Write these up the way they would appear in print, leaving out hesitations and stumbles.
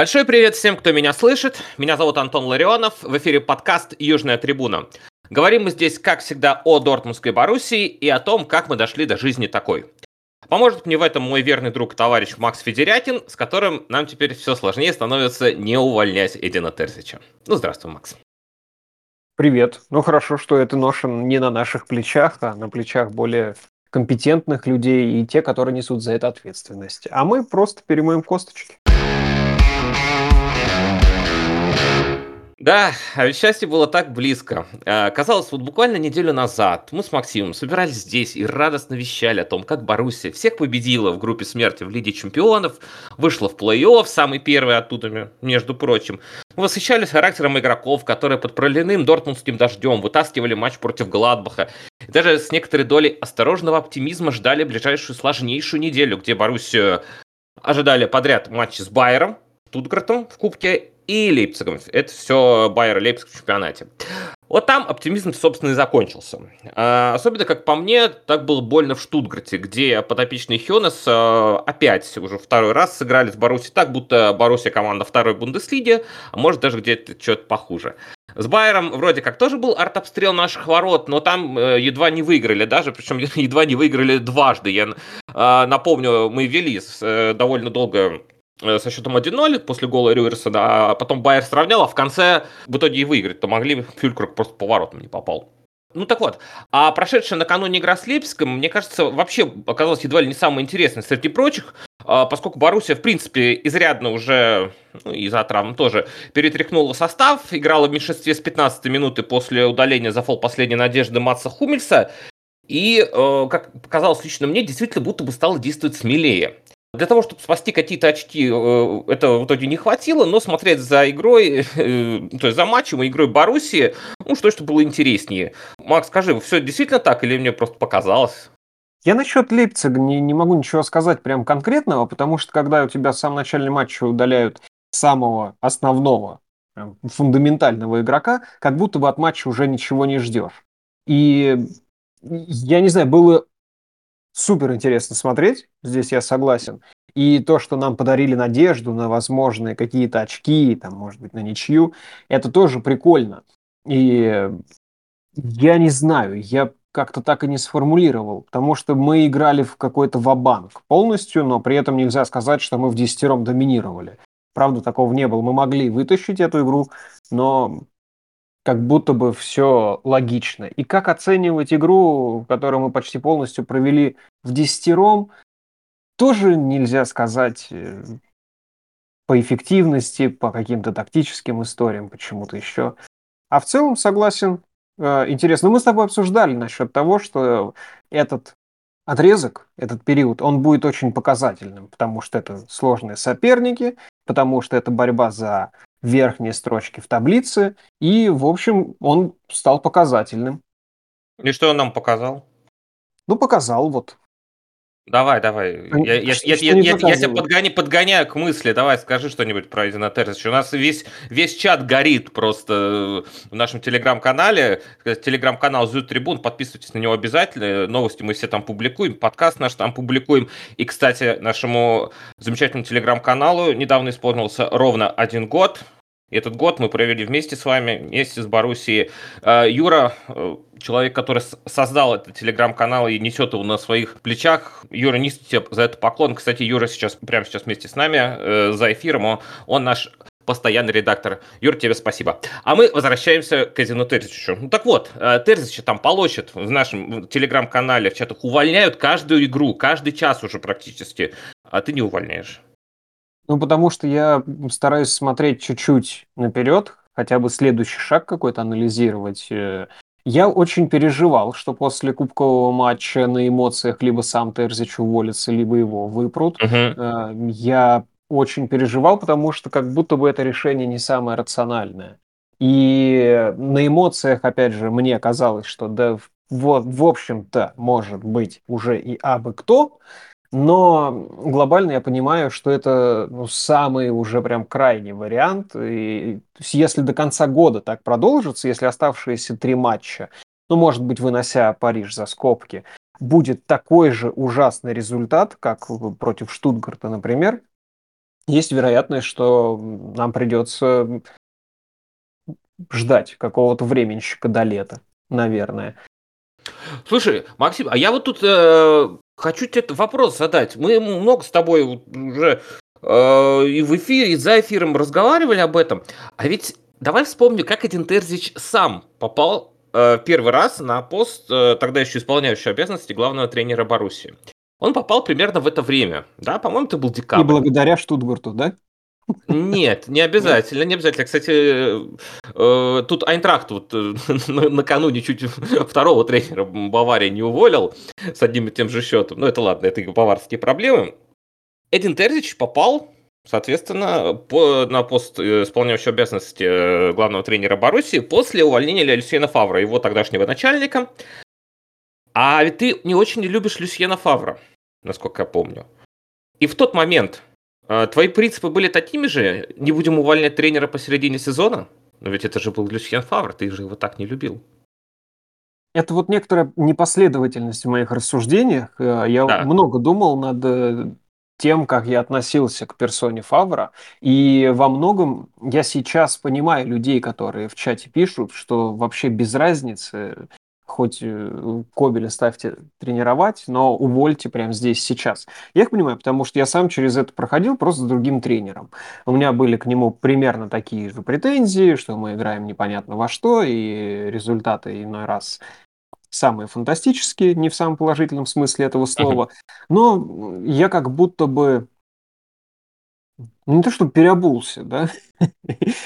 Большой привет всем, кто меня слышит. Меня зовут Антон Ларионов. В эфире подкаст «Южная трибуна». Говорим мы здесь, как всегда, о Дортмундской Боруссии и о том, как мы дошли до жизни такой. Поможет мне в этом мой верный друг и товарищ Макс Федерякин, с которым нам теперь все сложнее становится не увольнять Эдина Терзича. Здравствуй, Макс. Привет. Хорошо, что эта ноша не на наших плечах, а на плечах более компетентных людей и те, которые несут за это ответственность. А мы просто перемоем косточки. Да, а ведь счастье было так близко. Казалось, буквально неделю назад мы с Максимом собирались здесь и радостно вещали о том, как Боруссия всех победила в группе смерти в Лиге Чемпионов, вышла в плей-офф, самый первый оттуда, между прочим. Мы восхищались характером игроков, которые под проливным дортмундским дождем вытаскивали матч против Гладбаха. И даже с некоторой долей осторожного оптимизма ждали ближайшую сложнейшую неделю, где Боруссию ожидали подряд матчи с Байером, Штутгартом в Кубке и Лейпцигом. Это все Байер и Лейпциг в чемпионате. Вот там оптимизм, собственно, и закончился. Особенно, как по мне, так было больно в Штутгарте, где подопечный Хёнес опять уже второй раз сыграли с Боруссией так, будто Боруссия команда второй Бундеслиги, а может даже где-то что-то похуже. С Байером вроде как тоже был артобстрел наших ворот, но там едва не выиграли даже, причем едва не выиграли дважды. Я напомню, мы вели довольно долго со счетом 1-0 после гола Рюерса, да, а потом Байер сравнял, а в конце в итоге и выиграть-то могли, Фюлькруг просто поворотом не попал. А прошедшая накануне игра с Лейпцигом, мне кажется, вообще оказалась едва ли не самой интересной среди прочих, поскольку Боруссия, в принципе, изрядно уже, из-за травм тоже, перетряхнула состав, играла в меньшинстве с 15-й минуты после удаления за фол последней надежды Матса Хумельса, и, как показалось лично мне, действительно будто бы стало действовать смелее. Для того, чтобы спасти какие-то очки, этого в итоге не хватило, но смотреть за игрой, то есть за матчем и игрой Боруссии, что было интереснее. Макс, скажи, все действительно так или мне просто показалось? Я насчет Лейпцига не могу ничего сказать прям конкретного, потому что когда у тебя в самом начале матча удаляют самого основного, фундаментального игрока, как будто бы от матча уже ничего не ждешь. И, я не знаю, было супер интересно смотреть, здесь я согласен. И то, что нам подарили надежду на возможные какие-то очки, там, может быть, на ничью, это тоже прикольно. И я не знаю, я как-то так и не сформулировал, потому что мы играли в какой-то ва-банк полностью, но при этом нельзя сказать, что мы в десятером доминировали. Правда, такого не было. Мы могли вытащить эту игру, но как будто бы все логично. И как оценивать игру, которую мы почти полностью провели в десятером, тоже нельзя сказать по эффективности, по каким-то тактическим историям, почему-то еще. А в целом согласен. Интересно. Мы с тобой обсуждали насчет того, что этот отрезок, этот период, он будет очень показательным, потому что это сложные соперники, потому что это борьба за верхние строчки в таблице, и, в общем, он стал показательным. И что он нам показал? Показал, вот. Давай. Я тебя подгоняю к мысли. Давай, скажи что-нибудь про Эдина Терзича. У нас весь чат горит просто в нашем телеграм-канале. Телеграм-канал «Зюля Трибун». Подписывайтесь на него обязательно. Новости мы все там публикуем. Подкаст наш там публикуем. И, кстати, нашему замечательному телеграм-каналу недавно исполнился ровно 1 год. Этот год мы провели вместе с вами, вместе с Боруссией. Юра, человек, который создал этот телеграм-канал и несет его на своих плечах. Юра, низкий тебе за это поклон. Кстати, Юра прямо сейчас вместе с нами за эфиром. Он наш постоянный редактор. Юра, тебе спасибо. А мы возвращаемся к Эдину Терзичу. Терзича там полощет в нашем телеграм-канале, в чатах. Увольняют каждую игру, каждый час уже практически. А ты не увольняешь. Потому что я стараюсь смотреть чуть-чуть наперед, хотя бы следующий шаг какой-то анализировать. Я очень переживал, что после кубкового матча на эмоциях либо сам Терзич уволится, либо его выпрут. Я очень переживал, потому что как будто бы это решение не самое рациональное. И на эмоциях, опять же, мне казалось, что в общем-то, может быть, уже и абы кто. Но глобально я понимаю, что это самый уже прям крайний вариант. И если до конца года так продолжится, если оставшиеся 3 матча, может быть, вынося Париж за скобки, будет такой же ужасный результат, как против Штутгарта, например, есть вероятность, что нам придется ждать какого-то временщика до лета, наверное. Слушай, Максим, а я вот тут хочу тебе вопрос задать. Мы много с тобой уже и в эфире, и за эфиром разговаривали об этом. А ведь давай вспомним, как Эдин Терзич сам попал первый раз на пост тогда еще исполняющего обязанности главного тренера Боруссии. Он попал примерно в это время, да, по-моему, это был декабрь. И благодаря Штутгарту, да? Нет, не обязательно, не обязательно. Кстати, тут Айнтрахт вот накануне чуть второго тренера Баварии не уволил с одним и тем же счетом. Ну, это ладно, это баварские проблемы. Эдин Терзич попал, соответственно, на пост исполняющего обязанности главного тренера Боруссии после увольнения Люсьена Фавра, его тогдашнего начальника. А ведь ты не очень любишь Люсьена Фавра, насколько я помню. И в тот момент твои принципы были такими же? Не будем увольнять тренера посередине сезона? Но ведь это же был Люсьен Фавр, ты же его так не любил. Это вот некоторая непоследовательность в моих рассуждениях. Я много думал над тем, как я относился к персоне Фавра. И во многом я сейчас понимаю людей, которые в чате пишут, что вообще без разницы... Хоть Кобеля ставьте тренировать, но увольте прямо здесь, сейчас. Я их понимаю, потому что я сам через это проходил просто с другим тренером. У меня были к нему примерно такие же претензии, что мы играем непонятно во что, и результаты иной раз самые фантастические, не в самом положительном смысле этого слова. Но я как будто бы... Не то, чтобы переобулся, да?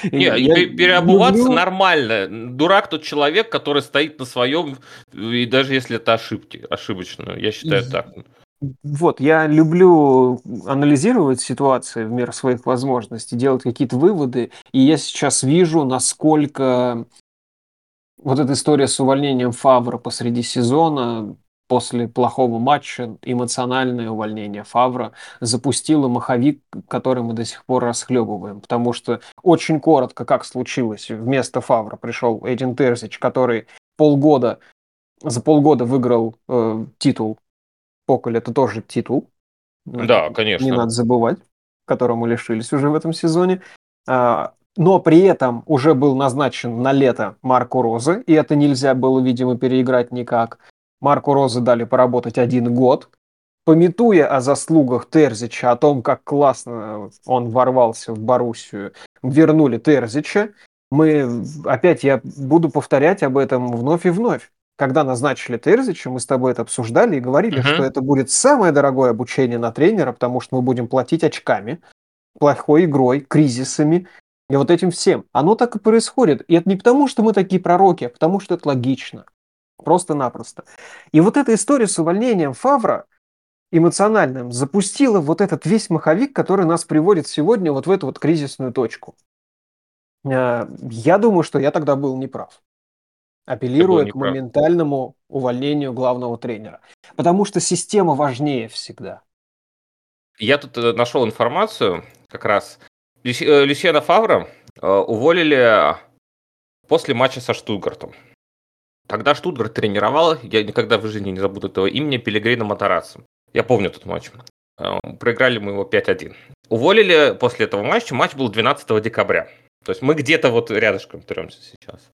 Нет, переобуваться нормально. Дурак тот человек, который стоит на своем, и даже если это ошибки, ошибочно, я считаю так. Вот, я люблю анализировать ситуации в меру своих возможностей, делать какие-то выводы, и я сейчас вижу, насколько вот эта история с увольнением Фавра посреди сезона... После плохого матча эмоциональное увольнение Фавра запустило маховик, который мы до сих пор расхлебываем. Потому что очень коротко, как случилось, вместо Фавра пришел Эдин Терзич, который за полгода выиграл титул. Поколь — это тоже титул. Да, конечно. Не надо забывать, которому лишились уже в этом сезоне. Но при этом уже был назначен на лето Марко Розе, и это нельзя было, видимо, переиграть никак. Марку Розе дали поработать 1 год. Памятуя о заслугах Терзича, о том, как классно он ворвался в Боруссию, вернули Терзича. Я буду повторять об этом вновь и вновь. Когда назначили Терзича, мы с тобой это обсуждали и говорили, что это будет самое дорогое обучение на тренера, потому что мы будем платить очками, плохой игрой, кризисами. И вот этим всем. Оно так и происходит. И это не потому, что мы такие пророки, а потому, что это логично. Просто-напросто. И вот эта история с увольнением Фавра эмоциональным запустила вот этот весь маховик, который нас приводит сегодня вот в эту вот кризисную точку. Я думаю, что я тогда был неправ, апеллируя к моментальному увольнению главного тренера. Потому что система важнее всегда. Я тут нашел информацию как раз. Люсьена Фавра уволили после матча со Штутгартом. Тогда Штутгарт тренировал, я никогда в жизни не забуду этого имени, Пеллегрино Матарассо. Я помню этот матч. Проиграли мы его 5-1. Уволили после этого матча. Матч был 12 декабря. То есть мы где-то вот рядышком трёмся сейчас.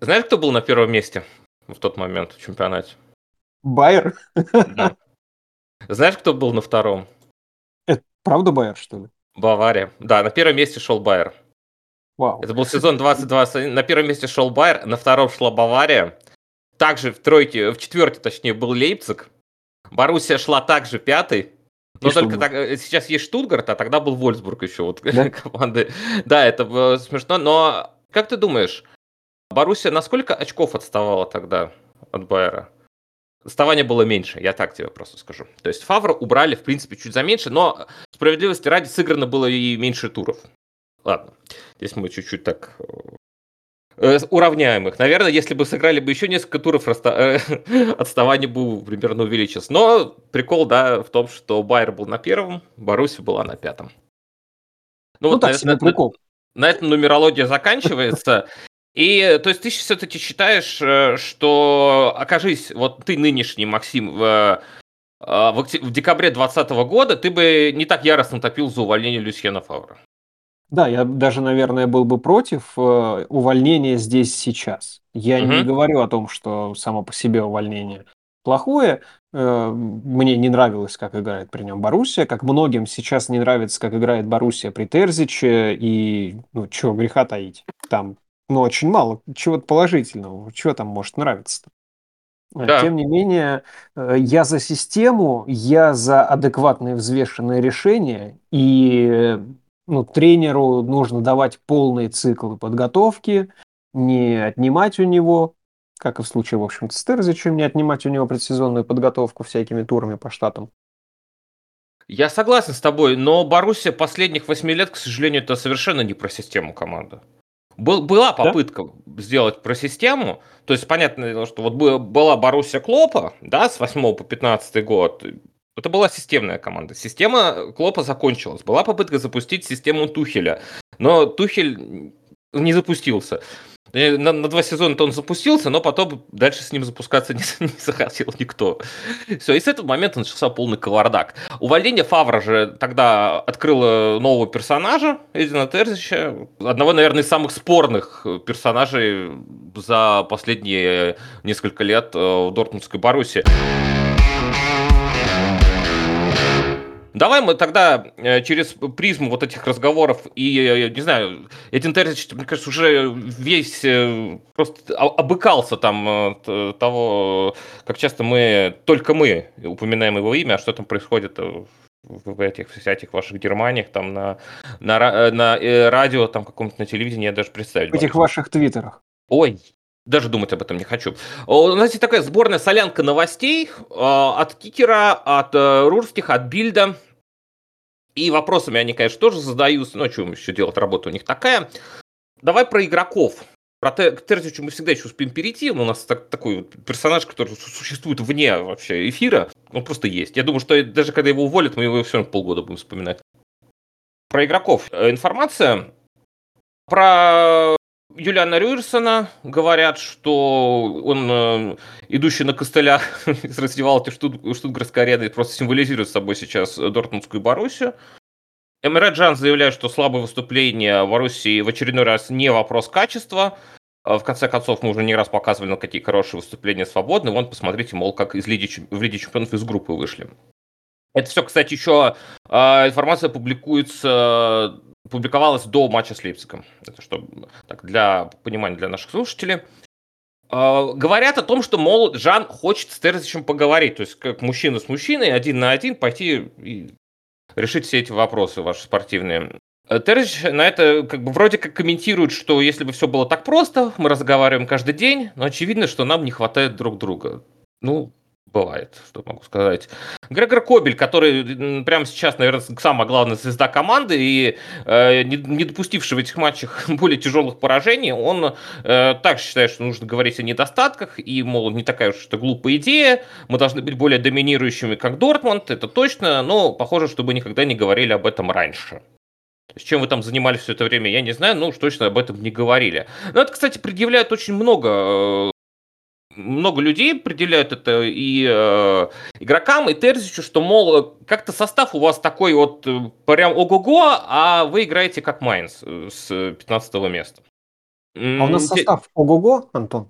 Знаешь, кто был на первом месте в тот момент в чемпионате? Байер. Да. Знаешь, кто был на втором? Это правда Байер, что ли? Бавария. Да, на первом месте шел Байер. Вау. Это был сезон 2021. На первом месте шел Байер, на втором шла Бавария. Также в четвертой, был Лейпциг. Боруссия шла также пятой. Но только сейчас есть Штутгарт, а тогда был Вольфсбург еще. Вот, да? Команды. Да, это было смешно. Но как ты думаешь, Боруссия на сколько очков отставала тогда от Байера? Отставание было меньше, я так тебе просто скажу. То есть Фавра убрали, в принципе, чуть за меньше, но справедливости ради сыграно было и меньше туров. Ладно, здесь мы чуть-чуть так уравняем их. Наверное, если бы сыграли бы еще несколько туров, отставание бы примерно увеличилось. Но прикол, да, в том, что Байер был на первом, Боруссия была на пятом. Ну вот, так себе прикол. На этом нумерология заканчивается. И, то есть, ты все-таки считаешь, что, окажись, вот ты нынешний, Максим, в декабре 2020 года, ты бы не так яростно топил за увольнение Люсьена Фавра. Да, я даже, наверное, был бы против увольнения здесь сейчас. Я не говорю о том, что само по себе увольнение плохое. Мне не нравилось, как играет при нем Боруссия, как многим сейчас не нравится, как играет Боруссия при Терзиче, и, ну, чего греха таить. Там, ну, очень мало чего-то положительного, чего там может нравиться-то. Да. Тем не менее, я за систему, я за адекватные взвешенные решения, и, ну, тренеру нужно давать полные циклы подготовки, не отнимать у него, как и в случае, в общем-то, с Терзичем, не отнимать у него предсезонную подготовку всякими турами по штатам. Я согласен с тобой, но Боруссия последних 8 лет, к сожалению, это совершенно не про систему команда. Была попытка сделать про систему, то есть понятно, что вот была Боруссия Клопа, да, с 8 по 15 год, это была системная команда, система Клопа закончилась, была попытка запустить систему Тухеля, но Тухель не запустился. На 2 сезона-то он запустился, но потом дальше с ним запускаться не захотел никто. Все, и с этого момента начался полный кавардак. Увольнение Фавра же тогда открыло нового персонажа, Эдина Терзича, одного, наверное, из самых спорных персонажей за последние несколько лет в Дортмундской Боруссии. Давай мы тогда через призму вот этих разговоров и, не знаю, Эдин Терзич, мне кажется, уже весь просто обыкался там от того, как часто мы упоминаем его имя, а что там происходит в этих всяких ваших Германиях, там на радио, там каком-то на телевидении, я даже представить. В этих ваших твиттерах. Ой. Даже думать об этом не хочу. У нас есть такая сборная солянка новостей от Кикера, от Рурских, от Бильда. И вопросами они, конечно, тоже задаются. Ну, а что им еще делать? Работа у них такая. Давай про игроков. Про Терзича мы всегда еще успеем перейти. У нас такой вот персонаж, который существует вне вообще эфира. Он просто есть. Я думаю, что даже когда его уволят, мы его все равно полгода будем вспоминать. Про игроков информация. Про Юлиана Рюерсона говорят, что он, идущий на костылях из раздевалки Штутгартской арены, просто символизирует собой сейчас Дортмундскую Боруссию. Эмре Джан заявляет, что слабое выступление Боруссии в очередной раз не вопрос качества. В конце концов, мы уже не раз показывали, на какие хорошие выступления свободны. Вон, посмотрите, мол, как из в Лиге Чемпионов из группы вышли. Это все, кстати, еще информация публиковалась до матча с Лейпцигом. Это что, так, для понимания для наших слушателей. Говорят о том, что, мол, Жан хочет с Терзичем поговорить. То есть, как мужчина с мужчиной, один на один пойти и решить все эти вопросы ваши спортивные. Терзич на это вроде как комментирует, что если бы все было так просто, мы разговариваем каждый день, но очевидно, что нам не хватает друг друга. Ну, бывает, что могу сказать. Грегор Кобель, который прямо сейчас, наверное, самая главная звезда команды и не допустивший в этих матчах более тяжелых поражений, он также считает, что нужно говорить о недостатках и, мол, не такая уж это глупая идея, мы должны быть более доминирующими, как Дортмунд, это точно, но похоже, что мы никогда не говорили об этом раньше. Чем вы там занимались все это время, я не знаю, но уж точно об этом не говорили. Но это, кстати, предъявляет очень много людей, определяют это и игрокам, и Терзичу, что, мол, как-то состав у вас такой вот прям ого-го, а вы играете как Майнц с 15-го места. А у нас состав ого-го, Антон?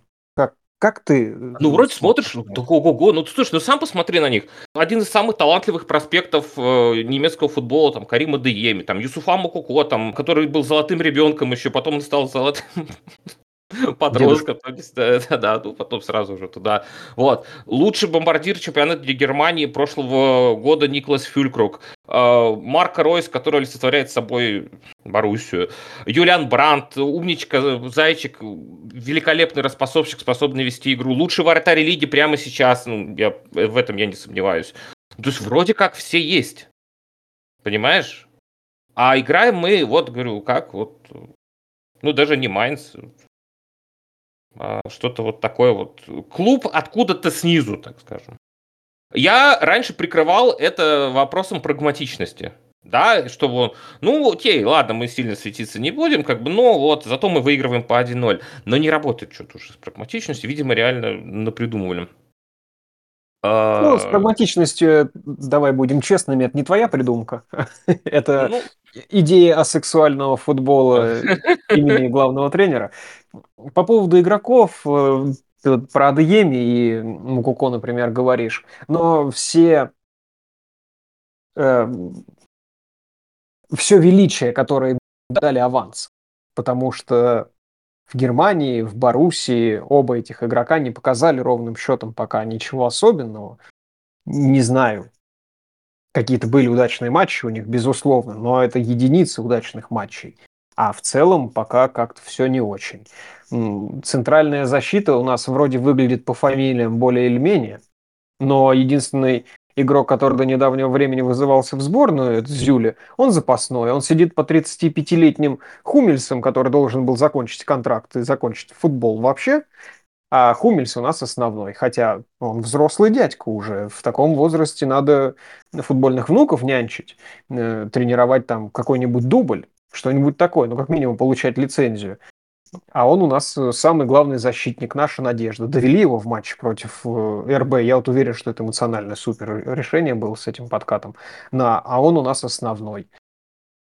Как ты? Ну, вроде смотришь, только ого-го. Ну, слушай, сам посмотри на них. Один из самых талантливых проспектов немецкого футбола, там, Карима Дееми, там, Юсуфа Мукоко, там, который был золотым ребенком еще, потом стал золотым подростком, потом сразу же туда. Вот. Лучший бомбардир чемпионата Германии прошлого года Николас Фюлькруг. Марко Ройс, который олицетворяет собой Боруссию. Юлиан Брант, умничка, зайчик, великолепный распасовщик, способный вести игру. Лучший вратарь лиги прямо сейчас. Ну, в этом я не сомневаюсь. То есть вроде как все есть. Понимаешь? А играем мы, вот, говорю, как вот, ну, даже не Майнц, что-то вот такое вот. Клуб откуда-то снизу, так скажем. Я раньше прикрывал это вопросом прагматичности. Да, чтобы он, ну окей, ладно, мы сильно светиться не будем, как бы, но вот, зато мы выигрываем по 1-0. Но не работает что-то уже с прагматичностью, видимо, реально напридумывали. Ну, с прагматичностью, давай будем честными, это не твоя придумка. Это идея асексуального футбола имени главного тренера. По поводу игроков, ты про Адееми и Мукоко, например, говоришь, но все величие, которое дали аванс, потому что в Германии, в Боруссии оба этих игрока не показали ровным счетом пока ничего особенного. Не знаю. Какие-то были удачные матчи у них, безусловно, но это единицы удачных матчей. А в целом пока как-то все не очень. Центральная защита у нас вроде выглядит по фамилиям более или менее, но единственный игрок, который до недавнего времени вызывался в сборную, это Зюля, он запасной, он сидит по 35-летним Хумельсом, который должен был закончить контракт и закончить футбол вообще, а Хумельс у нас основной, хотя он взрослый дядька уже, в таком возрасте надо футбольных внуков нянчить, тренировать там какой-нибудь дубль, что-нибудь такое, ну как минимум получать лицензию. А он у нас самый главный защитник, наша надежда. Довели его в матче против РБ. Я вот уверен, что это эмоционально супер решение было с этим подкатом. А он у нас основной.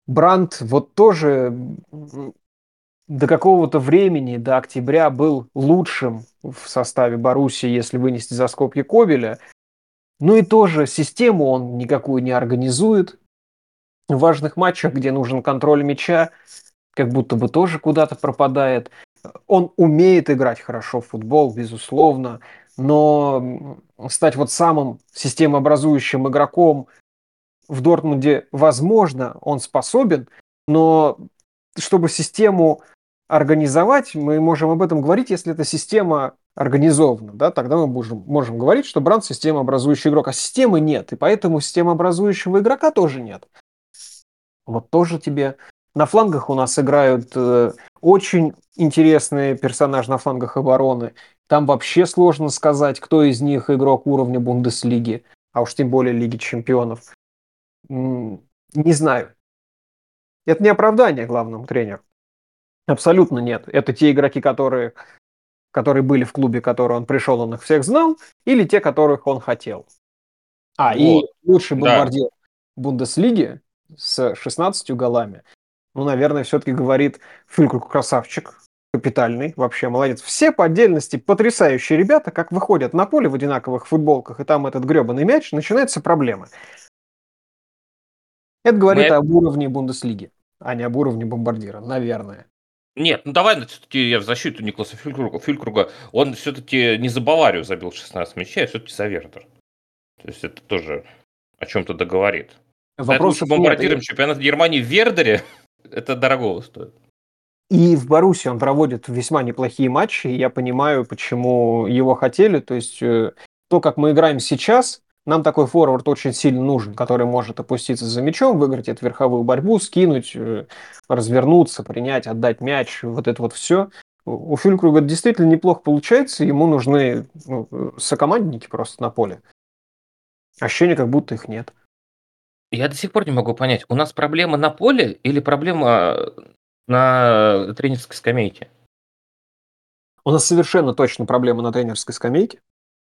Брант вот тоже до какого-то времени, до октября, был лучшим в составе Боруссии, если вынести за скобки Кобеля. Ну и тоже систему он никакую не организует. В важных матчах, где нужен контроль мяча, как будто бы тоже куда-то пропадает. Он умеет играть хорошо в футбол, безусловно, но стать вот самым системообразующим игроком в Дортмунде возможно, он способен, но чтобы систему организовать, мы можем об этом говорить, если эта система организована, да, тогда мы можем говорить, что Брант системообразующий игрок, а системы нет, и поэтому системообразующего игрока тоже нет. Вот тоже тебе... На флангах у нас играют очень интересные персонажи на флангах обороны. Там вообще сложно сказать, кто из них игрок уровня Бундеслиги, а уж тем более Лиги Чемпионов. Не знаю. Это не оправдание главному тренеру. Абсолютно нет. Это те игроки, которые были в клубе, в который он пришел, он их всех знал, или те, которых он хотел. А, вот. И лучший бомбардир Бундеслиги с 16 голами. Ну, наверное, все-таки говорит Фюлькруг, красавчик, капитальный, вообще молодец. Все по отдельности потрясающие ребята, как выходят на поле в одинаковых футболках, и там этот гребаный мяч, начинаются проблемы. Это говорит об уровне Бундеслиги, а не об уровне бомбардира, наверное. Нет, ну давай, все-таки я в защиту Николаса Фюлькруга. Он все-таки не за Баварию забил 16 мячей, а все-таки за Вердер. То есть это тоже о чем-то договорит. Вопрос с бомбардиром чемпионата Германии в Вердере... Это дорого стоит. И в Боруссии он проводит весьма неплохие матчи, и я понимаю, почему его хотели. То есть то, как мы играем сейчас, нам такой форвард очень сильно нужен, который может опуститься за мячом, выиграть эту верховую борьбу, скинуть, развернуться, принять, отдать мяч, вот это вот все. У Фюлькруга действительно неплохо получается, ему нужны сокомандники просто на поле. Ощущение, как будто их нет. Я до сих пор не могу понять, у нас проблема на поле или проблема на тренерской скамейке? У нас совершенно точно проблема на тренерской скамейке.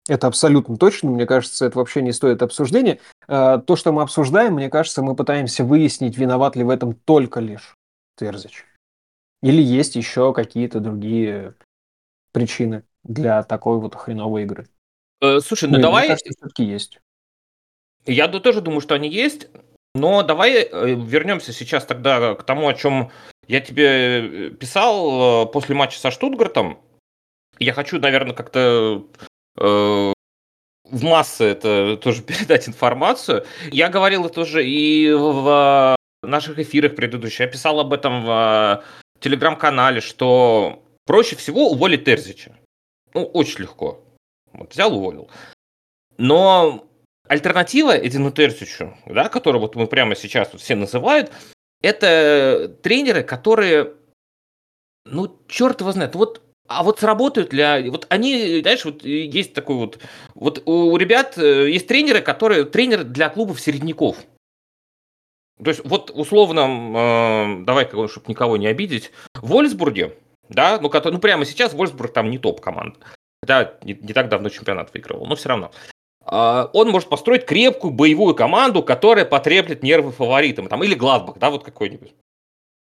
Это абсолютно точно. Мне кажется, это вообще не стоит обсуждения. То, что мы обсуждаем, мне кажется, мы пытаемся выяснить, виноват ли в этом только лишь Терзич. Или есть еще какие-то другие причины для такой вот хреновой игры. Слушай, ну давай... Мне кажется, все-таки есть. Я тоже думаю, что они есть, но давай вернемся сейчас тогда к тому, о чем я тебе писал после матча со Штутгартом. Я хочу, наверное, как-то в массы это тоже передать информацию. Я говорил это уже и в наших эфирах предыдущих. Я писал об этом в телеграм-канале, что проще всего уволить Терзича. Ну, очень легко. Вот, взял, уволил. Но... Альтернатива Эдину Терзичу, да, которого вот мы прямо сейчас вот все называют, это тренеры, которые, ну, черт его знает, вот, а вот сработают ли, вот они, знаешь, вот есть такой вот, вот у ребят есть тренеры, которые, тренеры для клубов-середняков. То есть вот условно, давай, чтобы никого не обидеть, в Вольфсбурге, да, ну прямо сейчас Вольфсбург там не топ-команда, да, не так давно чемпионат выигрывал, но все равно. он может построить крепкую боевую команду, которая потреплет нервы фаворитам, там, или Гладбах, да, вот какой-нибудь.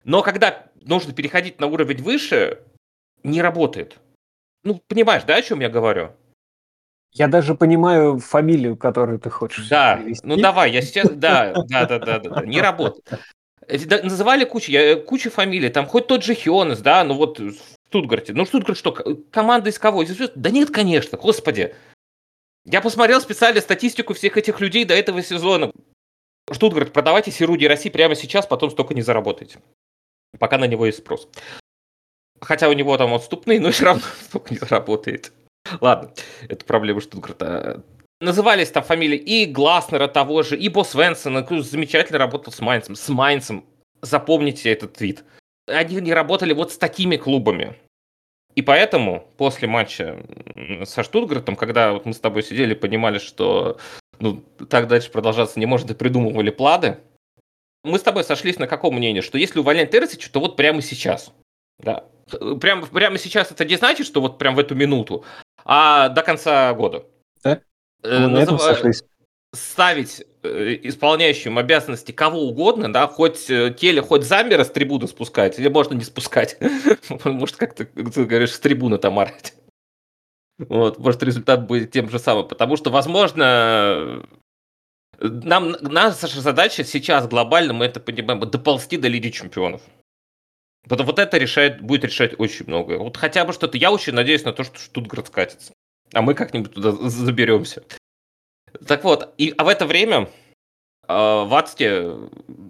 Но когда нужно переходить на уровень выше, не работает. Ну, понимаешь, да, о чем я говорю? Я даже понимаю фамилию, которую ты хочешь. Да, перевести. Ну давай, я сейчас... Да, не работает. Называли кучу фамилий, там хоть тот же Хёнес, да, ну вот в Штутгарте. Ну Штутгарт что, команда из кого? Да нет, конечно, господи. Я посмотрел специально статистику всех этих людей до этого сезона. Штутгарт, продавайте Сируди России прямо сейчас, потом столько не заработаете. Пока на него есть спрос. Хотя у него там отступные, но все равно столько не заработает. Ладно, это проблема Штутгарта. Назывались там фамилии и Гласнера того же, и Бо Свенсона. Замечательно работал с Майнцем. С Майнцем. Запомните этот твит. Они не работали вот с такими клубами. И поэтому после матча со Штутгартом, когда вот мы с тобой сидели и понимали, что ну, так дальше продолжаться не может, и придумывали планы, мы с тобой сошлись на каком мнении? Что если увольнять Терзича, то вот прямо сейчас. Да. Прямо сейчас это не значит, что вот прямо в эту минуту, а до конца года. Да? Ставить исполняющим обязанности кого угодно, да, хоть Келли, хоть Замбера с трибуны спускать, или можно не спускать. Может, как-то, ты говоришь, с трибуны там орать. Вот, может, результат будет тем же самым. Потому что, возможно, наша задача сейчас глобально, мы это понимаем, доползти до Лиги Чемпионов. Вот это будет решать очень многое. Вот хотя бы что-то. Я очень надеюсь на то, что Штутгарт скатится. А мы как-нибудь туда заберемся. Так вот, а в это время Ватцке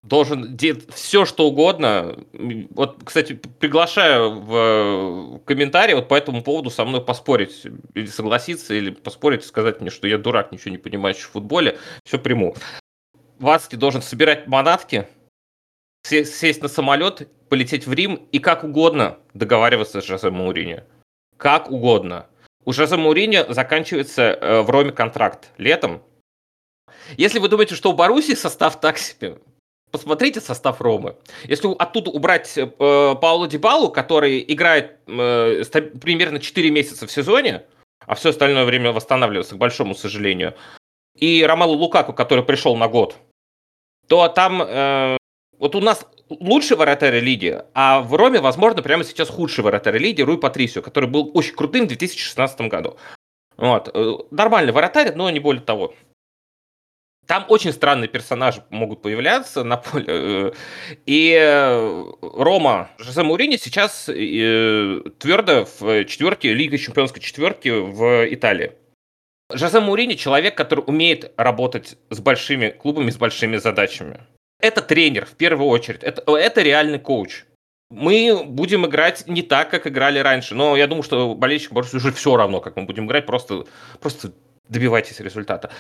должен делать все, что угодно. Вот, кстати, приглашаю в комментарии вот по этому поводу со мной поспорить, или согласиться, или поспорить, сказать мне, что я дурак, ничего не понимающий в футболе. Все приму. Ватцке должен собирать манатки, сесть на самолет, полететь в Рим и как угодно договариваться с Жозе Моуринью. Как угодно. У Жозе Моуринью заканчивается в Роме контракт летом. Если вы думаете, что у Боруссии состав так себе, посмотрите состав Ромы. Если оттуда убрать Пауло Дибалу, который играет примерно 4 месяца в сезоне, а все остальное время восстанавливается, к большому сожалению, и Ромелу Лукаку, который пришел на год, то там... Вот у нас лучший вратарь лиги, а в Роме, возможно, прямо сейчас худший вратарь лиги Руй Патрисио, который был очень крутым в 2016 году. Вот. Нормальный вратарь, но не более того. Там очень странные персонажи могут появляться на поле. И Рома Жозе Моуринью сейчас твердо в четверке, Лиги Чемпионской четверки в Италии. Жозе Моуринью человек, который умеет работать с большими клубами, с большими задачами. Это тренер, в первую очередь. Это реальный коуч. Мы будем играть не так, как играли раньше. Но я думаю, что болельщикам уже все равно, как мы будем играть. Просто добивайтесь результата.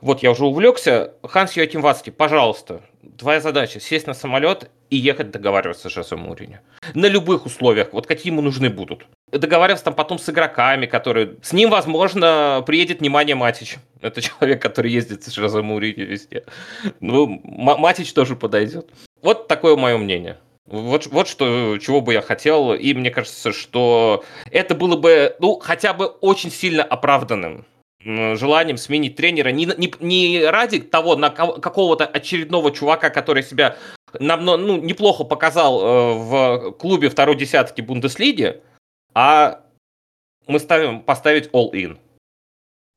Вот, я уже увлекся. Ханс-Йоаким Ватцке, пожалуйста, твоя задача – сесть на самолет и ехать договариваться с Жозе Моуринью. На любых условиях, вот какие ему нужны будут. Договариваться там потом с игроками, которые... С ним, возможно, приедет внимание Матич. Это человек, который ездит с Жозе Моуринью везде. Ну, Матич тоже подойдет. Вот такое мое мнение. Вот что, чего бы я хотел. И мне кажется, что это было бы, ну, хотя бы очень сильно оправданным желанием сменить тренера не ради того, на какого-то очередного чувака, который себя неплохо показал в клубе второй десятки Бундеслиги, а мы поставить all-in.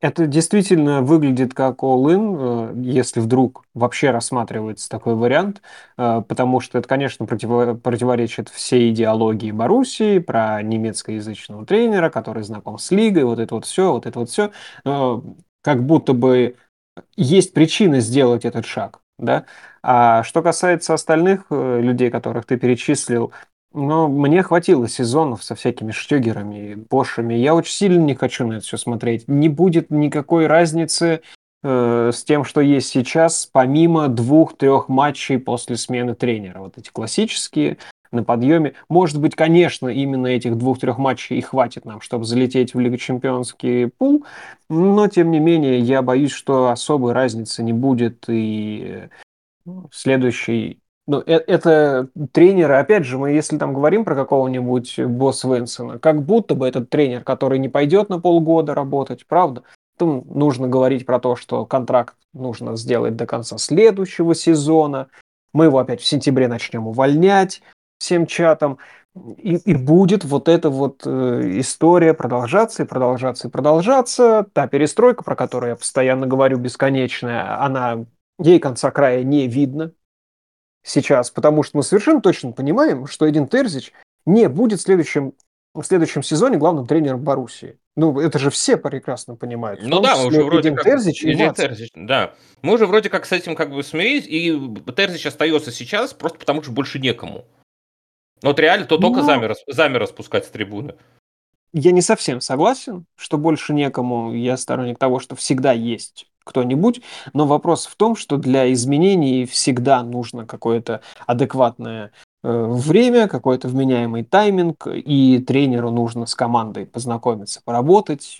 Это действительно выглядит как all-in, если вдруг вообще рассматривается такой вариант, потому что это, конечно, противоречит всей идеологии Боруссии про немецкоязычного тренера, который знаком с лигой, вот это вот все. Как будто бы есть причина сделать этот шаг. Да? А что касается остальных людей, которых ты перечислил, но мне хватило сезонов со всякими штёгерами, бошами. Я очень сильно не хочу на это все смотреть. Не будет никакой разницы с тем, что есть сейчас, помимо 2-3 матчей после смены тренера. Вот эти классические, на подъеме. Может быть, конечно, именно этих 2-3 матчей и хватит нам, чтобы залететь в Лигу Чемпионский пул. Но, тем не менее, я боюсь, что особой разницы не будет. И следующий... Ну, это тренеры, опять же, мы если там говорим про какого-нибудь Бо Свенсона, как будто бы этот тренер, который не пойдет на полгода работать, правда, нужно говорить про то, что контракт нужно сделать до конца следующего сезона. Мы его опять в сентябре начнем увольнять всем чатам. И будет вот эта вот история продолжаться и продолжаться и продолжаться. Та перестройка, про которую я постоянно говорю, бесконечная, ей конца края не видно сейчас, потому что мы совершенно точно понимаем, что Эдин Терзич не будет в следующем сезоне главным тренером Боруссии. Ну, это же все прекрасно понимают. Ну да, мы уже вроде как... Терзич, да. Мы уже вроде как с этим как бы смирились, и Терзич остается сейчас просто потому, что больше некому. Вот реально, только замер распускать с трибуны. Я не совсем согласен, что больше некому. Я сторонник того, что всегда есть кто-нибудь. Но вопрос в том, что для изменений всегда нужно какое-то адекватное время, какой-то вменяемый тайминг, и тренеру нужно с командой познакомиться, поработать.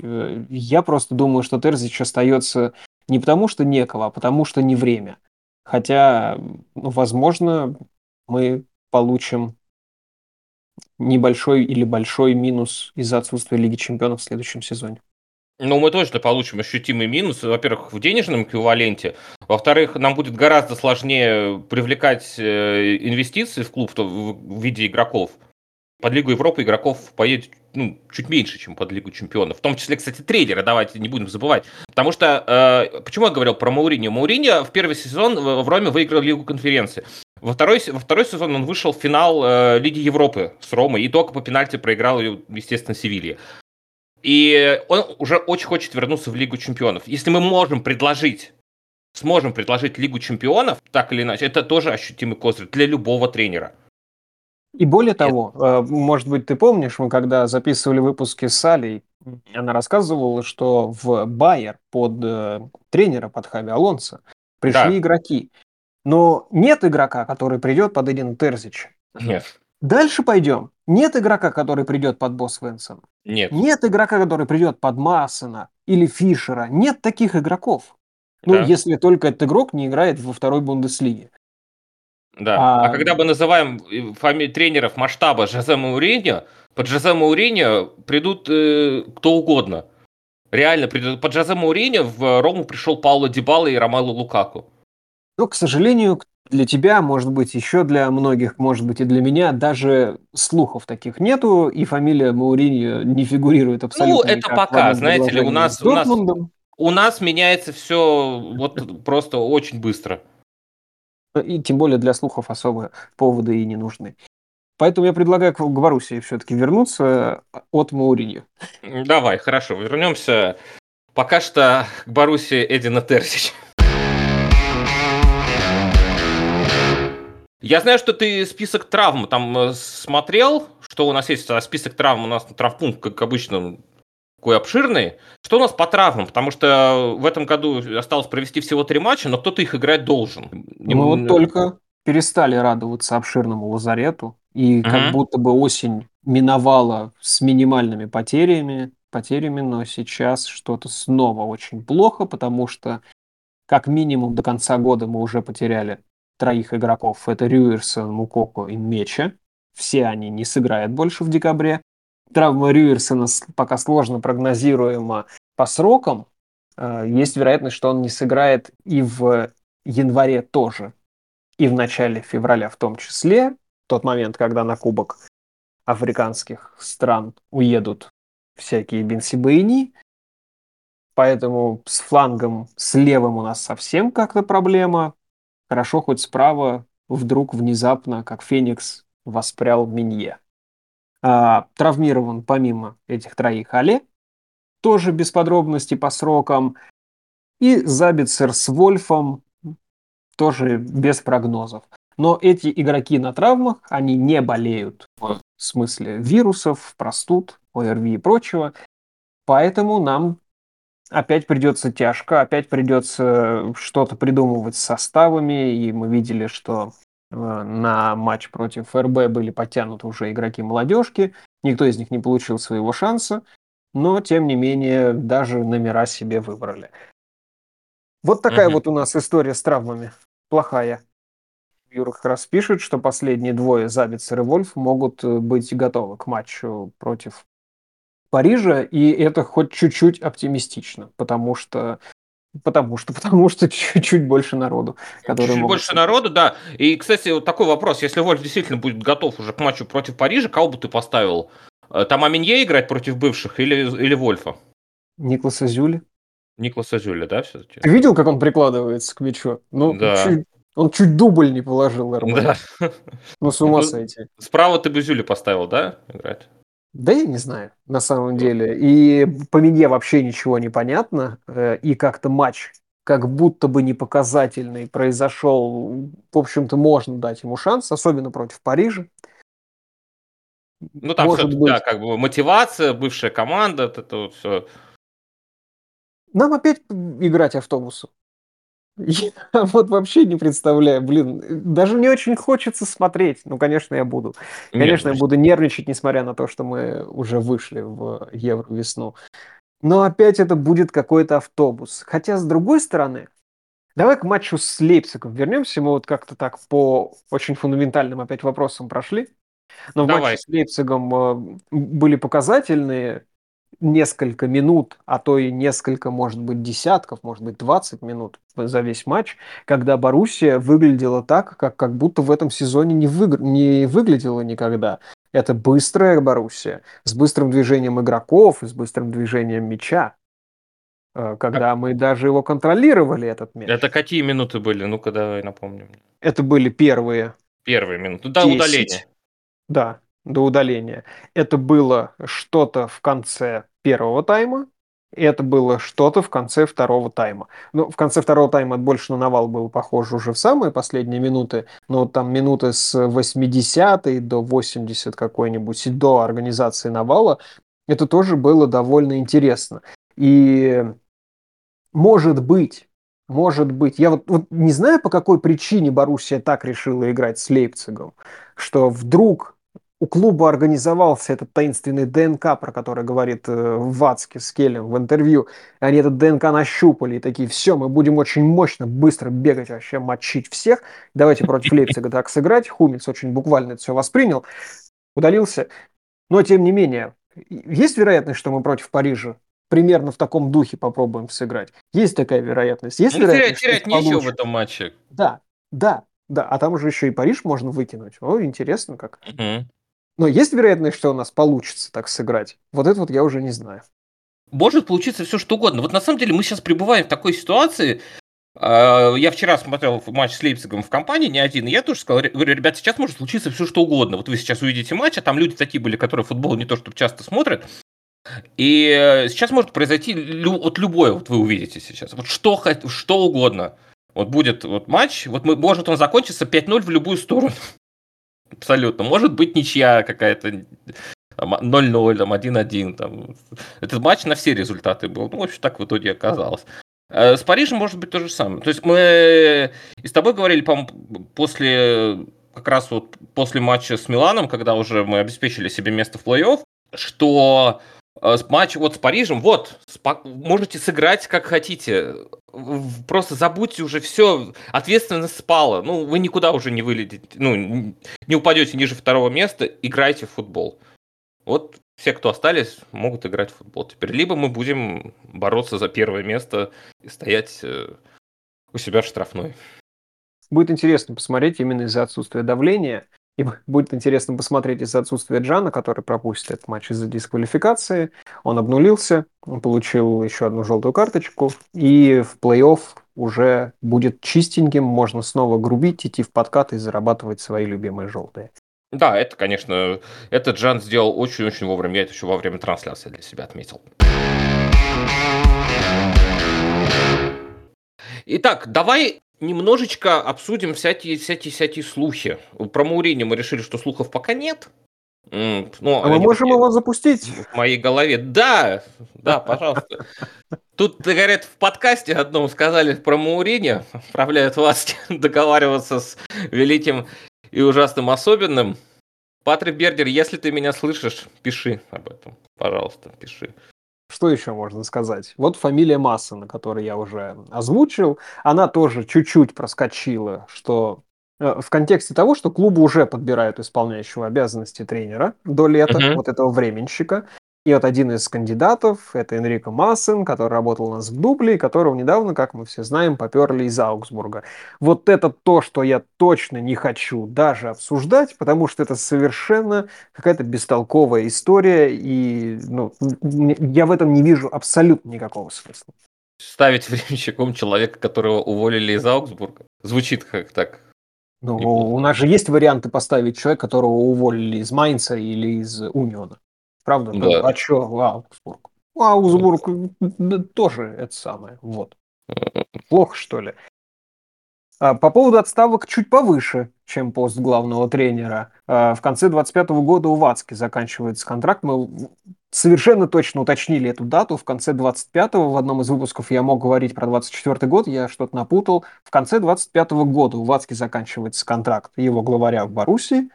Я просто думаю, что Терзич остается не потому, что некого, а потому, что не время. Хотя, возможно, мы получим небольшой или большой минус из-за отсутствия Лиги Чемпионов в следующем сезоне. Ну, мы точно получим ощутимый минус, во-первых, в денежном эквиваленте, во-вторых, нам будет гораздо сложнее привлекать инвестиции в клуб в виде игроков. Под Лигу Европы игроков поедет чуть меньше, чем под Лигу Чемпионов. В том числе, кстати, тренера, давайте не будем забывать. Потому что, почему я говорил про Моуринью? Моуринью в первый сезон в Роме выиграл Лигу Конференции. Во второй сезон он вышел в финал Лиги Европы с Ромой и только по пенальти проиграл ее, естественно, Севилье. И он уже очень хочет вернуться в Лигу Чемпионов. Если мы сможем предложить Лигу Чемпионов, так или иначе, это тоже ощутимый козырь для любого тренера. И более того, может быть, ты помнишь, мы когда записывали выпуски с Алей, она рассказывала, что в Байер под тренера, под Хави Алонсо, пришли игроки. Но нет игрока, который придет под Эдина Терзича. Нет. Дальше пойдем. Нет игрока, который придет под Босвенсона. Нет. Нет игрока, который придет под Массона или Фишера. Нет таких игроков. Да. Ну, если только этот игрок не играет во второй Бундеслиге. Да. А когда мы называем тренеров масштаба Жозе Моуринью, под Жозе Моуринью придут кто угодно. Реально придут. Под Жозе Моуринью в Рому пришел Пауло Дибала и Ромелу Лукаку. Но, к сожалению, для тебя, может быть, еще для многих, может быть, и для меня, даже слухов таких нету, и фамилия Моуринью не фигурирует абсолютно. Ну, это пока, знаете ли, у нас меняется все вот просто очень быстро. И тем более для слухов особо поводы и не нужны. Поэтому я предлагаю к Боруссии все-таки вернуться от Моуринью. Давай, хорошо, вернемся пока что к Боруссии Эдина Терзича. Я знаю, что ты список травм там смотрел, что у нас есть список травм, у нас травмпункт, как обычно, такой обширный. Что у нас по травмам? Потому что в этом году осталось провести всего 3 матча, но кто-то их играть должен. Мы вот только перестали радоваться обширному лазарету, и как будто бы осень миновала с минимальными потерями, но сейчас что-то снова очень плохо, потому что как минимум до конца года мы уже потеряли 3 игроков. Это Рюерсон, Мукоко и Меча. Все они не сыграют больше в декабре. Травма Рюерсона пока сложно прогнозируема по срокам. Есть вероятность, что он не сыграет и в январе тоже. И в начале февраля в том числе. Тот момент, когда на Кубок африканских стран уедут всякие Бенсибаини. Поэтому с флангом, с левым у нас совсем как-то проблема. Хорошо, хоть справа вдруг внезапно, как Феникс, воспрял Минье. Травмирован помимо этих 3 Оле, тоже без подробностей по срокам. И Забицер с Вольфом тоже без прогнозов. Но эти игроки на травмах, они не болеют в смысле вирусов, простуд, ОРВИ и прочего. Поэтому нам опять придется тяжко, опять придется что-то придумывать с составами, и мы видели, что на матч против РБ были подтянуты уже игроки молодежки, никто из них не получил своего шанса, но, тем не менее, даже номера себе выбрали. Вот такая вот у нас история с травмами. Плохая. Юра как раз пишет, что последние 2, Забицер и Вольф, могут быть готовы к матчу против Парижа, и это хоть чуть-чуть оптимистично, потому что чуть-чуть больше народу. Чуть больше народу, да. И, кстати, вот такой вопрос. Если Вольф действительно будет готов уже к матчу против Парижа, кого бы ты поставил? Там Аминье играть против бывших или Вольфа? Николаса Зюля. Николаса Зюля, да, все-таки? Ты видел, как он прикладывается к мячу? Ну, да. Он чуть дубль не положил, наверное. Да. Ну, с ума сойти. Справа ты бы Зюля поставил, да, играть? Да я не знаю, на самом деле. И по мне вообще ничего не понятно. И как-то матч, как будто бы непоказательный, произошел. В общем-то, можно дать ему шанс, особенно против Парижа. Ну, там может все, быть. Да, как бы мотивация, бывшая команда, это вот все. Нам опять играть автобусом. Я вот вообще не представляю, даже не очень хочется смотреть. Ну, конечно, я буду. Конечно, я буду нервничать, несмотря на то, что мы уже вышли в Евровесну. Но опять это будет какой-то автобус. Хотя, с другой стороны, давай к матчу с Лейпцигом вернемся. Мы вот как-то так по очень фундаментальным опять вопросам прошли. Но давай. В матче с Лейпцигом были показательные несколько минут, а то и несколько, может быть, десятков, может быть, 20 минут за весь матч, когда Боруссия выглядела так, как будто в этом сезоне не выглядела никогда. Это быстрая Боруссия, с быстрым движением игроков и с быстрым движением мяча, когда мы даже его контролировали, этот мяч. Это какие минуты были? Ну-ка, давай напомним. Это были первые минуты. До удаления. Да. До удаления. Это было что-то в конце первого тайма, и это было что-то в конце второго тайма. Ну, в конце второго тайма больше на навал было похоже уже в самые последние минуты, но там минуты с 80-й до 80 какой-нибудь, и до организации навала, это тоже было довольно интересно. И может быть. Я вот не знаю, по какой причине Боруссия так решила играть с Лейпцигом, что вдруг у клуба организовался этот таинственный ДНК, про который говорит Ватцке с Келем в интервью. Они этот ДНК нащупали и такие: все, мы будем очень мощно, быстро бегать, вообще мочить всех. Давайте против Лейпцига так сыграть. Хумельс очень буквально это все воспринял, удалился. Но, тем не менее, есть вероятность, что мы против Парижа примерно в таком духе попробуем сыграть? Есть такая вероятность. Есть вероятность, терять нечего в этом матче. Да. А там уже еще и Париж можно выкинуть. О, интересно как. Но есть вероятность, что у нас получится так сыграть? Вот это вот я уже не знаю. Может получиться все что угодно. Вот на самом деле мы сейчас пребываем в такой ситуации. Я вчера смотрел матч с Лейпцигом в компании, не один, и я тоже сказал: говорю, ребят, сейчас может случиться все что угодно. Вот вы сейчас увидите матч, а там люди такие были, которые футбол не то чтобы часто смотрят. И сейчас может произойти вот любое, вот вы увидите сейчас, вот что угодно. Вот будет вот матч, вот может он закончится 5-0 в любую сторону. Абсолютно. Может быть, ничья какая-то, там, 0-0, там, 1-1. Там. Этот матч на все результаты был. Ну, в общем, так в итоге оказалось. С Парижем может быть то же самое. То есть мы и с тобой говорили, по-моему, после матча с Миланом, когда уже мы обеспечили себе место в плей-офф, что матч вот с Парижем, можете сыграть как хотите. Просто забудьте уже все, ответственность спала. Ну, вы никуда уже не вылетите, не упадете ниже второго места, играйте в футбол. Вот все, кто остались, могут играть в футбол теперь. Либо мы будем бороться за первое место и стоять у себя в штрафной. Будет интересно посмотреть именно из-за отсутствия давления. И будет интересно посмотреть из-за отсутствия Джана, который пропустит этот матч из-за дисквалификации. Он обнулился, он получил еще одну желтую карточку. И в плей-офф уже будет чистеньким, можно снова грубить, идти в подкат и зарабатывать свои любимые желтые. Да, это, конечно, этот Джан сделал очень-очень вовремя. Я это еще во время трансляции для себя отметил. Итак, давай немножечко обсудим всякие слухи. Про Моуринью мы решили, что слухов пока нет. А мы можем его запустить? В моей голове. Да, пожалуйста. Тут, говорят, в подкасте одном сказали про Моуринью. Отправляют вас договариваться с великим и ужасным особенным. Патрик Бергер, если ты меня слышишь, пиши об этом. Пожалуйста, пиши. Что еще можно сказать? Вот фамилия Массена, которую я уже озвучил, она тоже чуть-чуть проскочила, что в контексте того, что клубы уже подбирают исполняющего обязанности тренера до лета, вот этого временщика, И вот один из кандидатов — это Энрико Массен, который работал у нас в дубле, и которого недавно, как мы все знаем, поперли из Аугсбурга. Вот это то, что я точно не хочу даже обсуждать, потому что это совершенно какая-то бестолковая история, и я в этом не вижу абсолютно никакого смысла. Ставить временщиком человека, которого уволили из Аугсбурга? Звучит как так. Ну, у нас же есть варианты поставить человека, которого уволили из Майнца или из Униона. Правда? Да. А что Аугсбург? Аугсбург тоже это самое. Вот. Плохо, что ли? По поводу отставок чуть повыше, чем пост главного тренера. В конце 25 года у Ватцке заканчивается контракт. Мы совершенно точно уточнили эту дату. В конце 25-го, в одном из выпусков я мог говорить про 24 год, я что-то напутал. В конце 25-го года у Ватцке заканчивается контракт его главаря в Боруссии.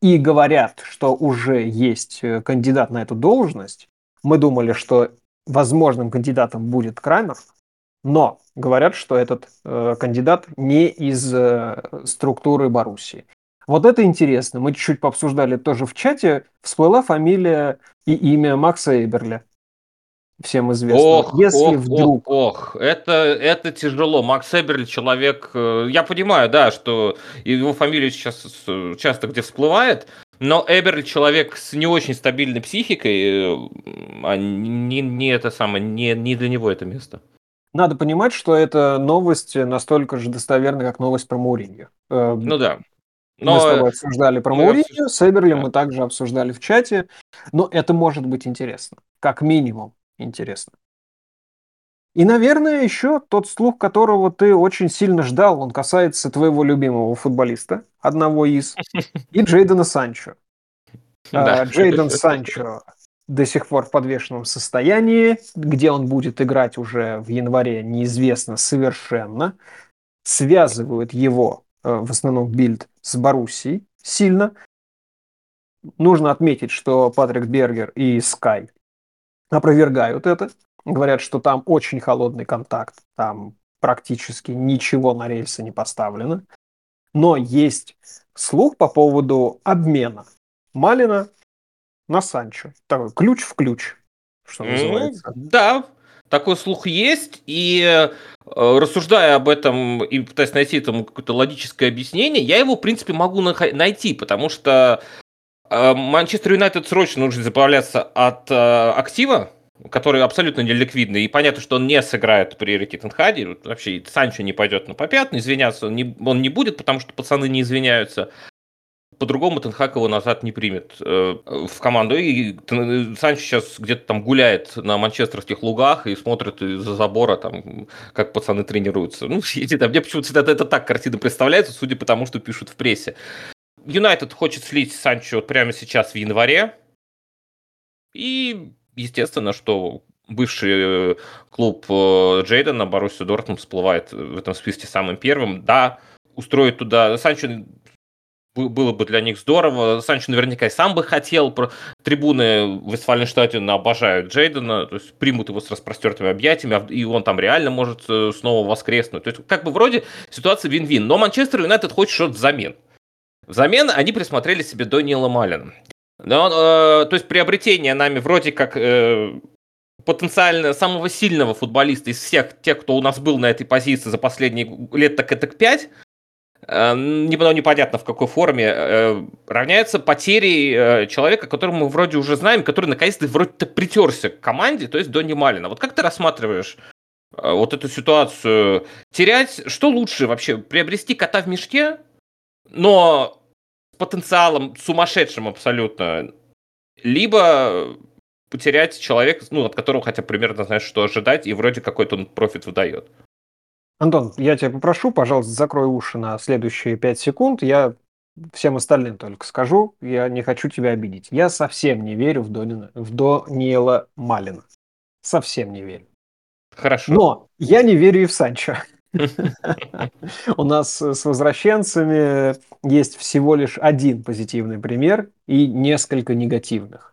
И говорят, что уже есть кандидат на эту должность. Мы думали, что возможным кандидатом будет Крамер, но говорят, что этот кандидат не из структуры Боруссии. Вот это интересно. Мы чуть-чуть пообсуждали тоже в чате. Всплыла фамилия и имя Макса Эберля. Всем известно. Это тяжело. Макс Эберль человек... Я понимаю, да, что его фамилия сейчас часто где всплывает, но Эберль человек с не очень стабильной психикой, а не для него это место. Надо понимать, что эта новость настолько же достоверна, как новость про Моуринью. Ну да. Мы с тобой обсуждали про Моуринью, с Эберлем мы также обсуждали в чате, но это может быть интересно, как минимум. Интересно. И, наверное, еще тот слух, которого ты очень сильно ждал, он касается твоего любимого футболиста, одного из, и Джейдона Санчо. Джейдон Санчо до сих пор в подвешенном состоянии, где он будет играть уже в январе, неизвестно совершенно. Связывают его, в основном, Бильд с Боруссией сильно. Нужно отметить, что Патрик Бергер и Скай опровергают это. Говорят, что там очень холодный контакт. Там практически ничего на рельсы не поставлено. Но есть слух по поводу обмена Малена на Санчо. Такой ключ в ключ, что называется. Да, такой слух есть. И рассуждая об этом и пытаясь найти этому какое-то логическое объяснение, я его, в принципе, могу найти, потому что Манчестер Юнайтед срочно нужно избавляться от актива, который абсолютно неликвидный, и понятно, что он не сыграет при Рике Тен Хаге, вообще Санчо не пойдет на попятную, извиняться он не будет, потому что пацаны не извиняются. По-другому Тен Хаг его назад не примет в команду, и Санчо сейчас где-то там гуляет на манчестерских лугах и смотрит из-за забора, там, как пацаны тренируются. Мне почему-то всегда это так картина представляется, судя по тому, что пишут в прессе. Юнайтед хочет слить Санчо прямо сейчас в январе. И, естественно, что бывший клуб Джейдона, Боруссия Дортмунд, всплывает в этом списке самым первым. Да, устроить туда Санчо было бы для них здорово. Санчо наверняка и сам бы хотел. Трибуны в Вестфаленштадте обожают Джейдона. То есть примут его с распростертыми объятиями, и он там реально может снова воскреснуть. То есть как бы вроде ситуация вин-вин. Но Манчестер Юнайтед хочет что-то взамен. Взамен они присмотрели себе Дониэла Малена. То есть приобретение нами вроде как потенциально самого сильного футболиста из всех тех, кто у нас был на этой позиции за последние лет так 5, непонятно в какой форме, равняется потере человека, которого мы вроде уже знаем, который наконец-то вроде-то притерся к команде, то есть Дони Малена. Вот как ты рассматриваешь вот эту ситуацию? Терять, что лучше вообще, приобрести кота в мешке? Но с потенциалом сумасшедшим абсолютно. Либо потерять человека, от которого хотя бы примерно знаешь, что ожидать, и вроде какой-то он профит выдает. Антон, я тебя попрошу, пожалуйста, закрой уши на следующие 5 секунд. Я всем остальным только скажу, я не хочу тебя обидеть. Я совсем не верю в Дониэла Малена. Совсем не верю. Хорошо. Но я не верю и в Санчо. У нас с возвращенцами есть всего лишь один позитивный пример и несколько негативных.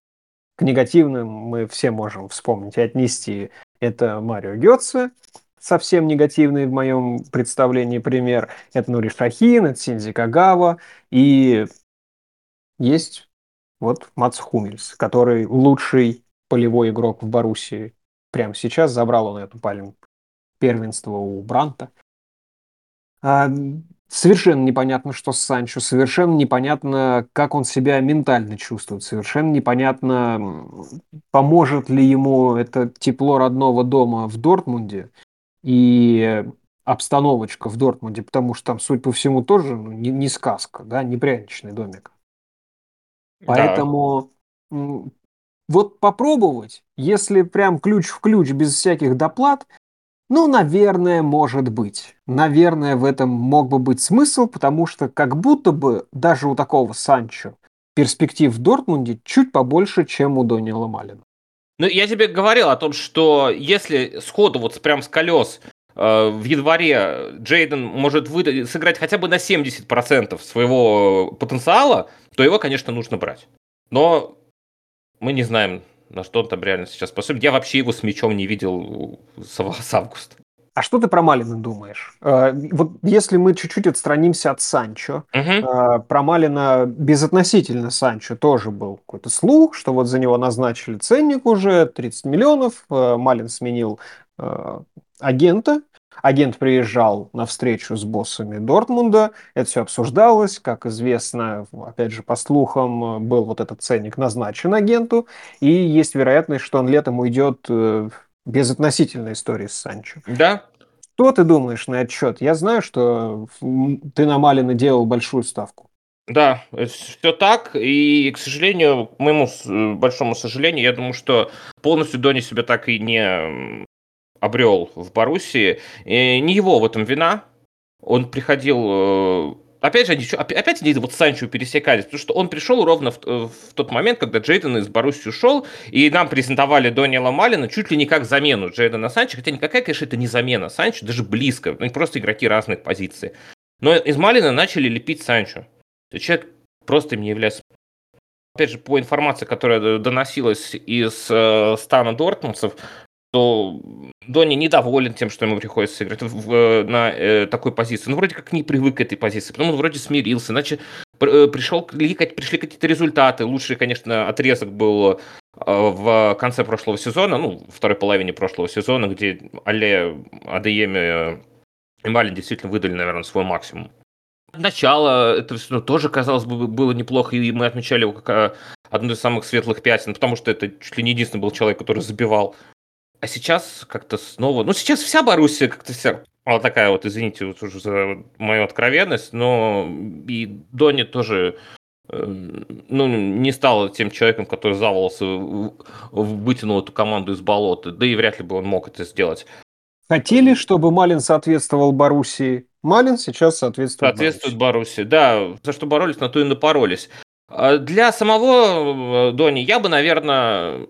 К негативным мы все можем вспомнить и отнести. Это Марио Гётсе, совсем негативный в моем представлении пример. Это Нури Шахин, это Синдзи Кагава. И есть вот Матс Хумельс, который лучший полевой игрок в Боруссии. Прямо сейчас забрал он эту пальму первенства у Бранта. Совершенно непонятно, что с Санчо. Совершенно непонятно, как он себя ментально чувствует. Совершенно непонятно, поможет ли ему это тепло родного дома в Дортмунде и обстановочка в Дортмунде, потому что там, судя по всему, тоже не сказка, да, не пряничный домик. Поэтому вот попробовать, если прям ключ в ключ, без всяких доплат, ну, наверное, может быть. Наверное, в этом мог бы быть смысл, потому что как будто бы даже у такого Санчо перспектив в Дортмунде чуть побольше, чем у Дони Малена. Ну, я тебе говорил о том, что если сходу вот прям с колес в январе Джейдон может сыграть хотя бы на 70% своего потенциала, то его, конечно, нужно брать. Но мы не знаем, на что он там реально сейчас способен. Я вообще его с мячом не видел с августа. А что ты про Малена думаешь? Вот если мы чуть-чуть отстранимся от Санчо, про Малена безотносительно Санчо тоже был какой-то слух, что вот за него назначили ценник уже, 30 миллионов. Мален сменил агента. Агент приезжал на встречу с боссами Дортмунда, это все обсуждалось, как известно, опять же, по слухам, был вот этот ценник назначен агенту, и есть вероятность, что он летом уйдет безотносительно истории с Санчо. Да. Что ты думаешь на этот счет? Я знаю, что ты на Малена делал большую ставку. Да, все так, и, к сожалению, к моему большому сожалению, я думаю, что полностью Дони себя так и не обрел в Боруссии. И не его в этом вина. Он приходил... Опять они вот с Санчо пересекались, потому что он пришел ровно в тот момент, когда Джейдон из Боруссии ушел, и нам презентовали Дониэла Малена чуть ли не как замену Джейдона Санчо, хотя никакая, конечно, это не замена Санчо, даже близко. Они просто игроки разных позиций. Но из Малена начали лепить Санчо. Человек просто им не является... Опять же, по информации, которая доносилась из стана дортмундцев, то Дони недоволен тем, что ему приходится играть на такой позиции. Он вроде как не привык к этой позиции, потом он вроде смирился, иначе пришли какие-то результаты. Лучший, конечно, отрезок был в конце прошлого сезона, второй половине прошлого сезона, где Оле, Адееме и Мален действительно выдали, наверное, свой максимум. Начало это тоже, казалось бы, было неплохо, и мы отмечали его как одну из самых светлых пятен, потому что это чуть ли не единственный был человек, который забивал. А сейчас как-то снова... сейчас вся Боруссия как-то вся... такая вот, извините вот уже за мою откровенность, но и Дони тоже не стал тем человеком, который за волосы вытянул эту команду из болота. Да и вряд ли бы он мог это сделать. Хотели, чтобы Мален соответствовал Боруссии. Мален сейчас соответствует Боруссии. Да, за что боролись, на то и напоролись. Для самого Дони я бы, наверное...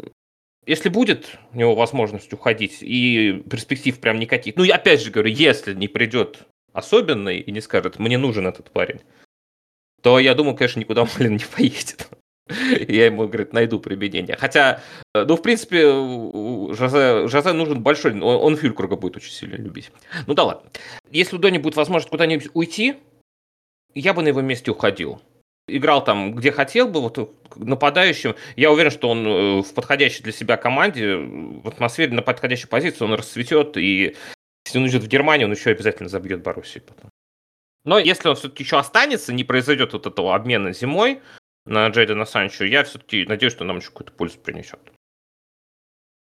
Если будет у него возможность уходить, и перспектив прям никаких. Я опять же говорю, если не придет особенный и не скажет, мне нужен этот парень, то я думаю, конечно, никуда Мален не поедет. Я ему, говорит, найду применение. Хотя, в принципе, Жозе нужен большой, он Фюлькруга будет очень сильно любить. Да ладно. Если у Дони будет возможность куда-нибудь уйти, я бы на его месте уходил. Играл там, где хотел бы, вот нападающим. Я уверен, что он в подходящей для себя команде, в атмосфере, на подходящей позиции он расцветет, и если он уйдет в Германию, он еще обязательно забьет Боруссию потом. Но если он все-таки еще останется, не произойдет вот этого обмена зимой на Джейдона Санчо, я все-таки надеюсь, что нам еще какую-то пользу принесет.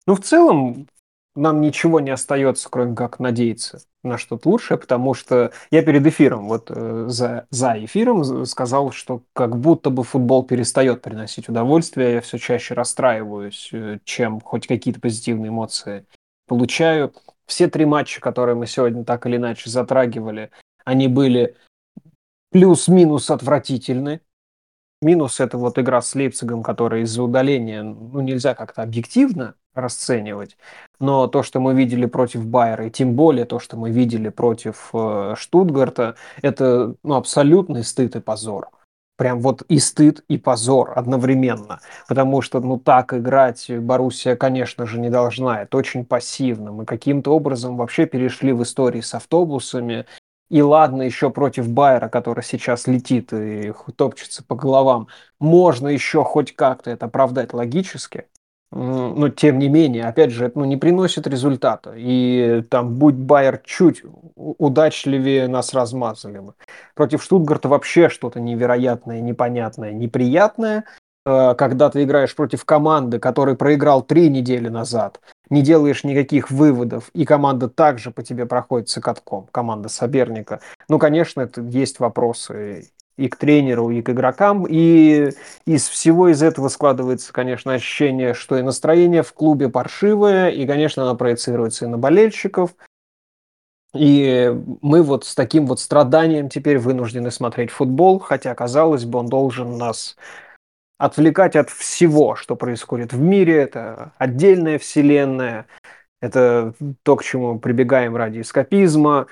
В целом, нам ничего не остается, кроме как надеяться на что-то лучшее, потому что я перед эфиром, за эфиром сказал, что как будто бы футбол перестает приносить удовольствие, я все чаще расстраиваюсь, чем хоть какие-то позитивные эмоции получаю. Все три матча, которые мы сегодня так или иначе затрагивали, они были плюс-минус отвратительны. Минус – это игра с Лейпцигом, которая из-за удаления нельзя как-то объективно расценивать. Но то, что мы видели против Байера, и тем более то, что мы видели против Штутгарта, это абсолютный стыд и позор. Прям и стыд, и позор одновременно. Потому что так играть Боруссия, конечно же, не должна. Это очень пассивно. Мы каким-то образом вообще перешли в истории с автобусами. И ладно, еще против Байера, который сейчас летит и топчется по головам, можно еще хоть как-то это оправдать логически. но тем не менее, опять же, это не приносит результата. И там, будь Байер чуть удачливее, нас размазали бы. Против Штутгарта вообще что-то невероятное, непонятное, неприятное. Когда ты играешь против команды, который проиграл 3 недели назад, не делаешь никаких выводов, и команда также по тебе проходится катком, команда соперника. Ну, конечно, это есть вопросы и к тренеру, и к игрокам. И из всего из этого складывается, конечно, ощущение, что и настроение в клубе паршивое, и, конечно, оно проецируется и на болельщиков. И мы вот с таким вот страданием теперь вынуждены смотреть футбол, хотя, казалось бы, он должен нас отвлекать от всего, что происходит в мире. Это отдельная вселенная, это то, к чему прибегаем ради эскапизма.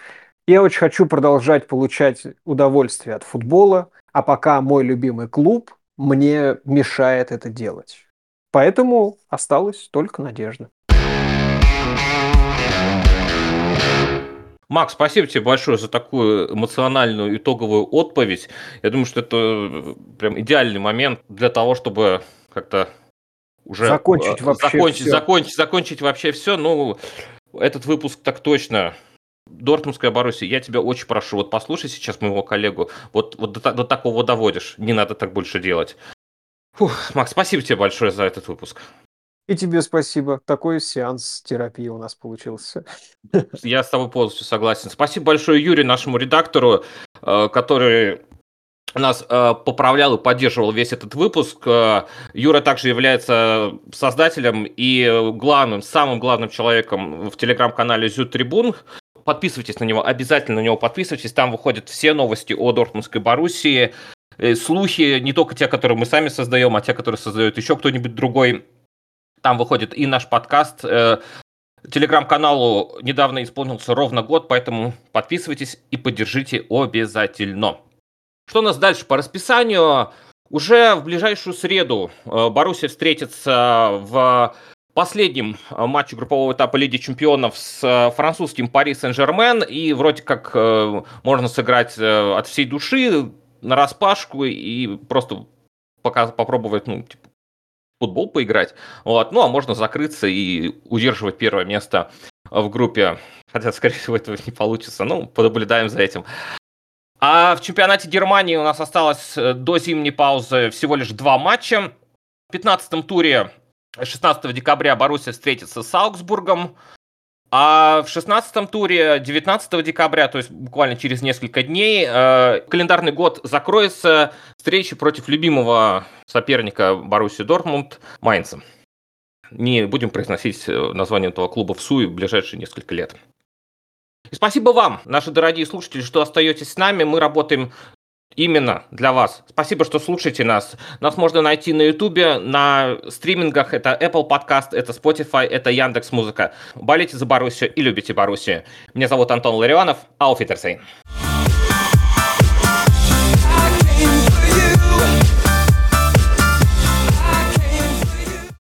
Я очень хочу продолжать получать удовольствие от футбола, а пока мой любимый клуб мне мешает это делать. Поэтому осталась только надежда. Макс, спасибо тебе большое за такую эмоциональную итоговую отповедь. Я думаю, что это прям идеальный момент для того, чтобы как-то уже закончить вообще все. Ну, этот выпуск так точно. Дортмундская Боруссия, я тебя очень прошу, вот послушай сейчас моего коллегу, вот до такого доводишь, не надо так больше делать. Фух, Макс, спасибо тебе большое за этот выпуск. И тебе спасибо, такой сеанс терапии у нас получился. Я с тобой полностью согласен. Спасибо большое Юрию, нашему редактору, который нас поправлял и поддерживал весь этот выпуск. Юра также является создателем и главным, самым главным человеком в телеграм-канале «Зю Трибун». Подписывайтесь на него, обязательно на него подписывайтесь. Там выходят все новости о Дортмундской Боруссии, слухи, не только те, которые мы сами создаем, а те, которые создает еще кто-нибудь другой. Там выходит и наш подкаст. Телеграм-каналу недавно исполнился ровно год, поэтому подписывайтесь и поддержите обязательно. Что у нас дальше по расписанию? Уже в ближайшую среду Боруссия встретится в последнем матче группового этапа Лиги Чемпионов с французским Пари Сен-Жермен, и вроде как можно сыграть от всей души нараспашку и просто попробовать, футбол поиграть. Вот. Ну, а можно закрыться и удерживать первое место в группе. Хотя, скорее всего, этого не получится. Ну, понаблюдаем за этим. А в чемпионате Германии у нас осталось до зимней паузы всего лишь 2 матча. В 15-м туре 16 декабря Боруссия встретится с Аугсбургом, а в 16-м туре 19 декабря, то есть буквально через несколько дней, календарный год закроется встречей против любимого соперника Боруссии Дортмунд Майнца. Не будем произносить название этого клуба всуе в ближайшие несколько лет. И спасибо вам, наши дорогие слушатели, что остаетесь с нами. Мы работаем именно для вас. Спасибо, что слушаете нас. Нас можно найти на Ютубе, на стримингах. Это Apple Podcast, это Spotify, это Яндекс.Музыка. Болейте за Боруссию и любите Боруссию. Меня зовут Антон Ларионов. Auf Wiedersehen.